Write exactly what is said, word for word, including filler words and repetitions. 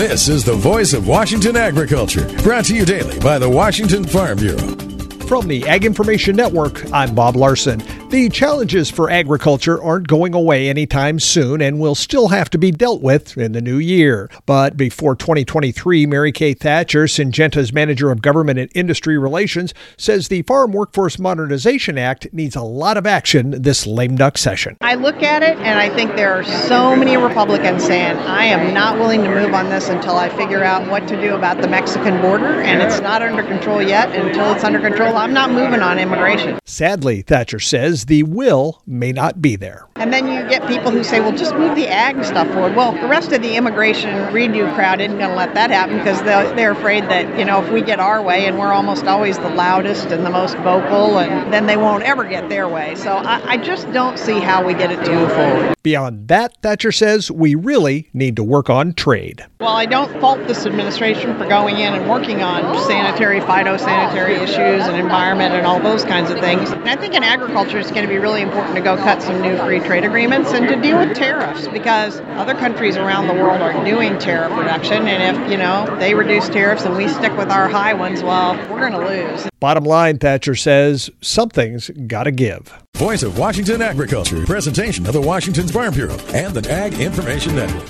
This is the Voice of Washington Agriculture, brought to you daily by the Washington Farm Bureau. From the Ag Information Network, I'm Bob Larson. The challenges for agriculture aren't going away anytime soon and will still have to be dealt with in the new year. But before twenty twenty-three, Mary Kay Thatcher, Syngenta's manager of government and industry relations, says the Farm Workforce Modernization Act needs a lot of action this lame duck session. I look at it and I think there are so many Republicans saying, I am not willing to move on this until I figure out what to do about the Mexican border, and it's not under control yet. Until it's under control, I'm not moving on immigration. Sadly, Thatcher says the will may not be there. And then you get people who say, well, just move the ag stuff forward. Well, the rest of the immigration redo crowd isn't going to let that happen because they're afraid that, you know, if we get our way, and we're almost always the loudest and the most vocal, and then they won't ever get their way. So I, I just don't see how we get it to move forward. Beyond that, Thatcher says we really need to work on trade. Well, I don't fault this administration for going in and working on sanitary, phytosanitary issues and environment and all those kinds of things. And I think in agriculture it's going to be really important to go cut some new free trade agreements and to deal with tariffs, because other countries around the world are doing tariff reduction, and if, you know, they reduce tariffs and we stick with our high ones, well, we're going to lose. Bottom line, Thatcher says something's got to give. Voice of Washington Agriculture, presentation of the Washington Farm Bureau and the Ag Information Network.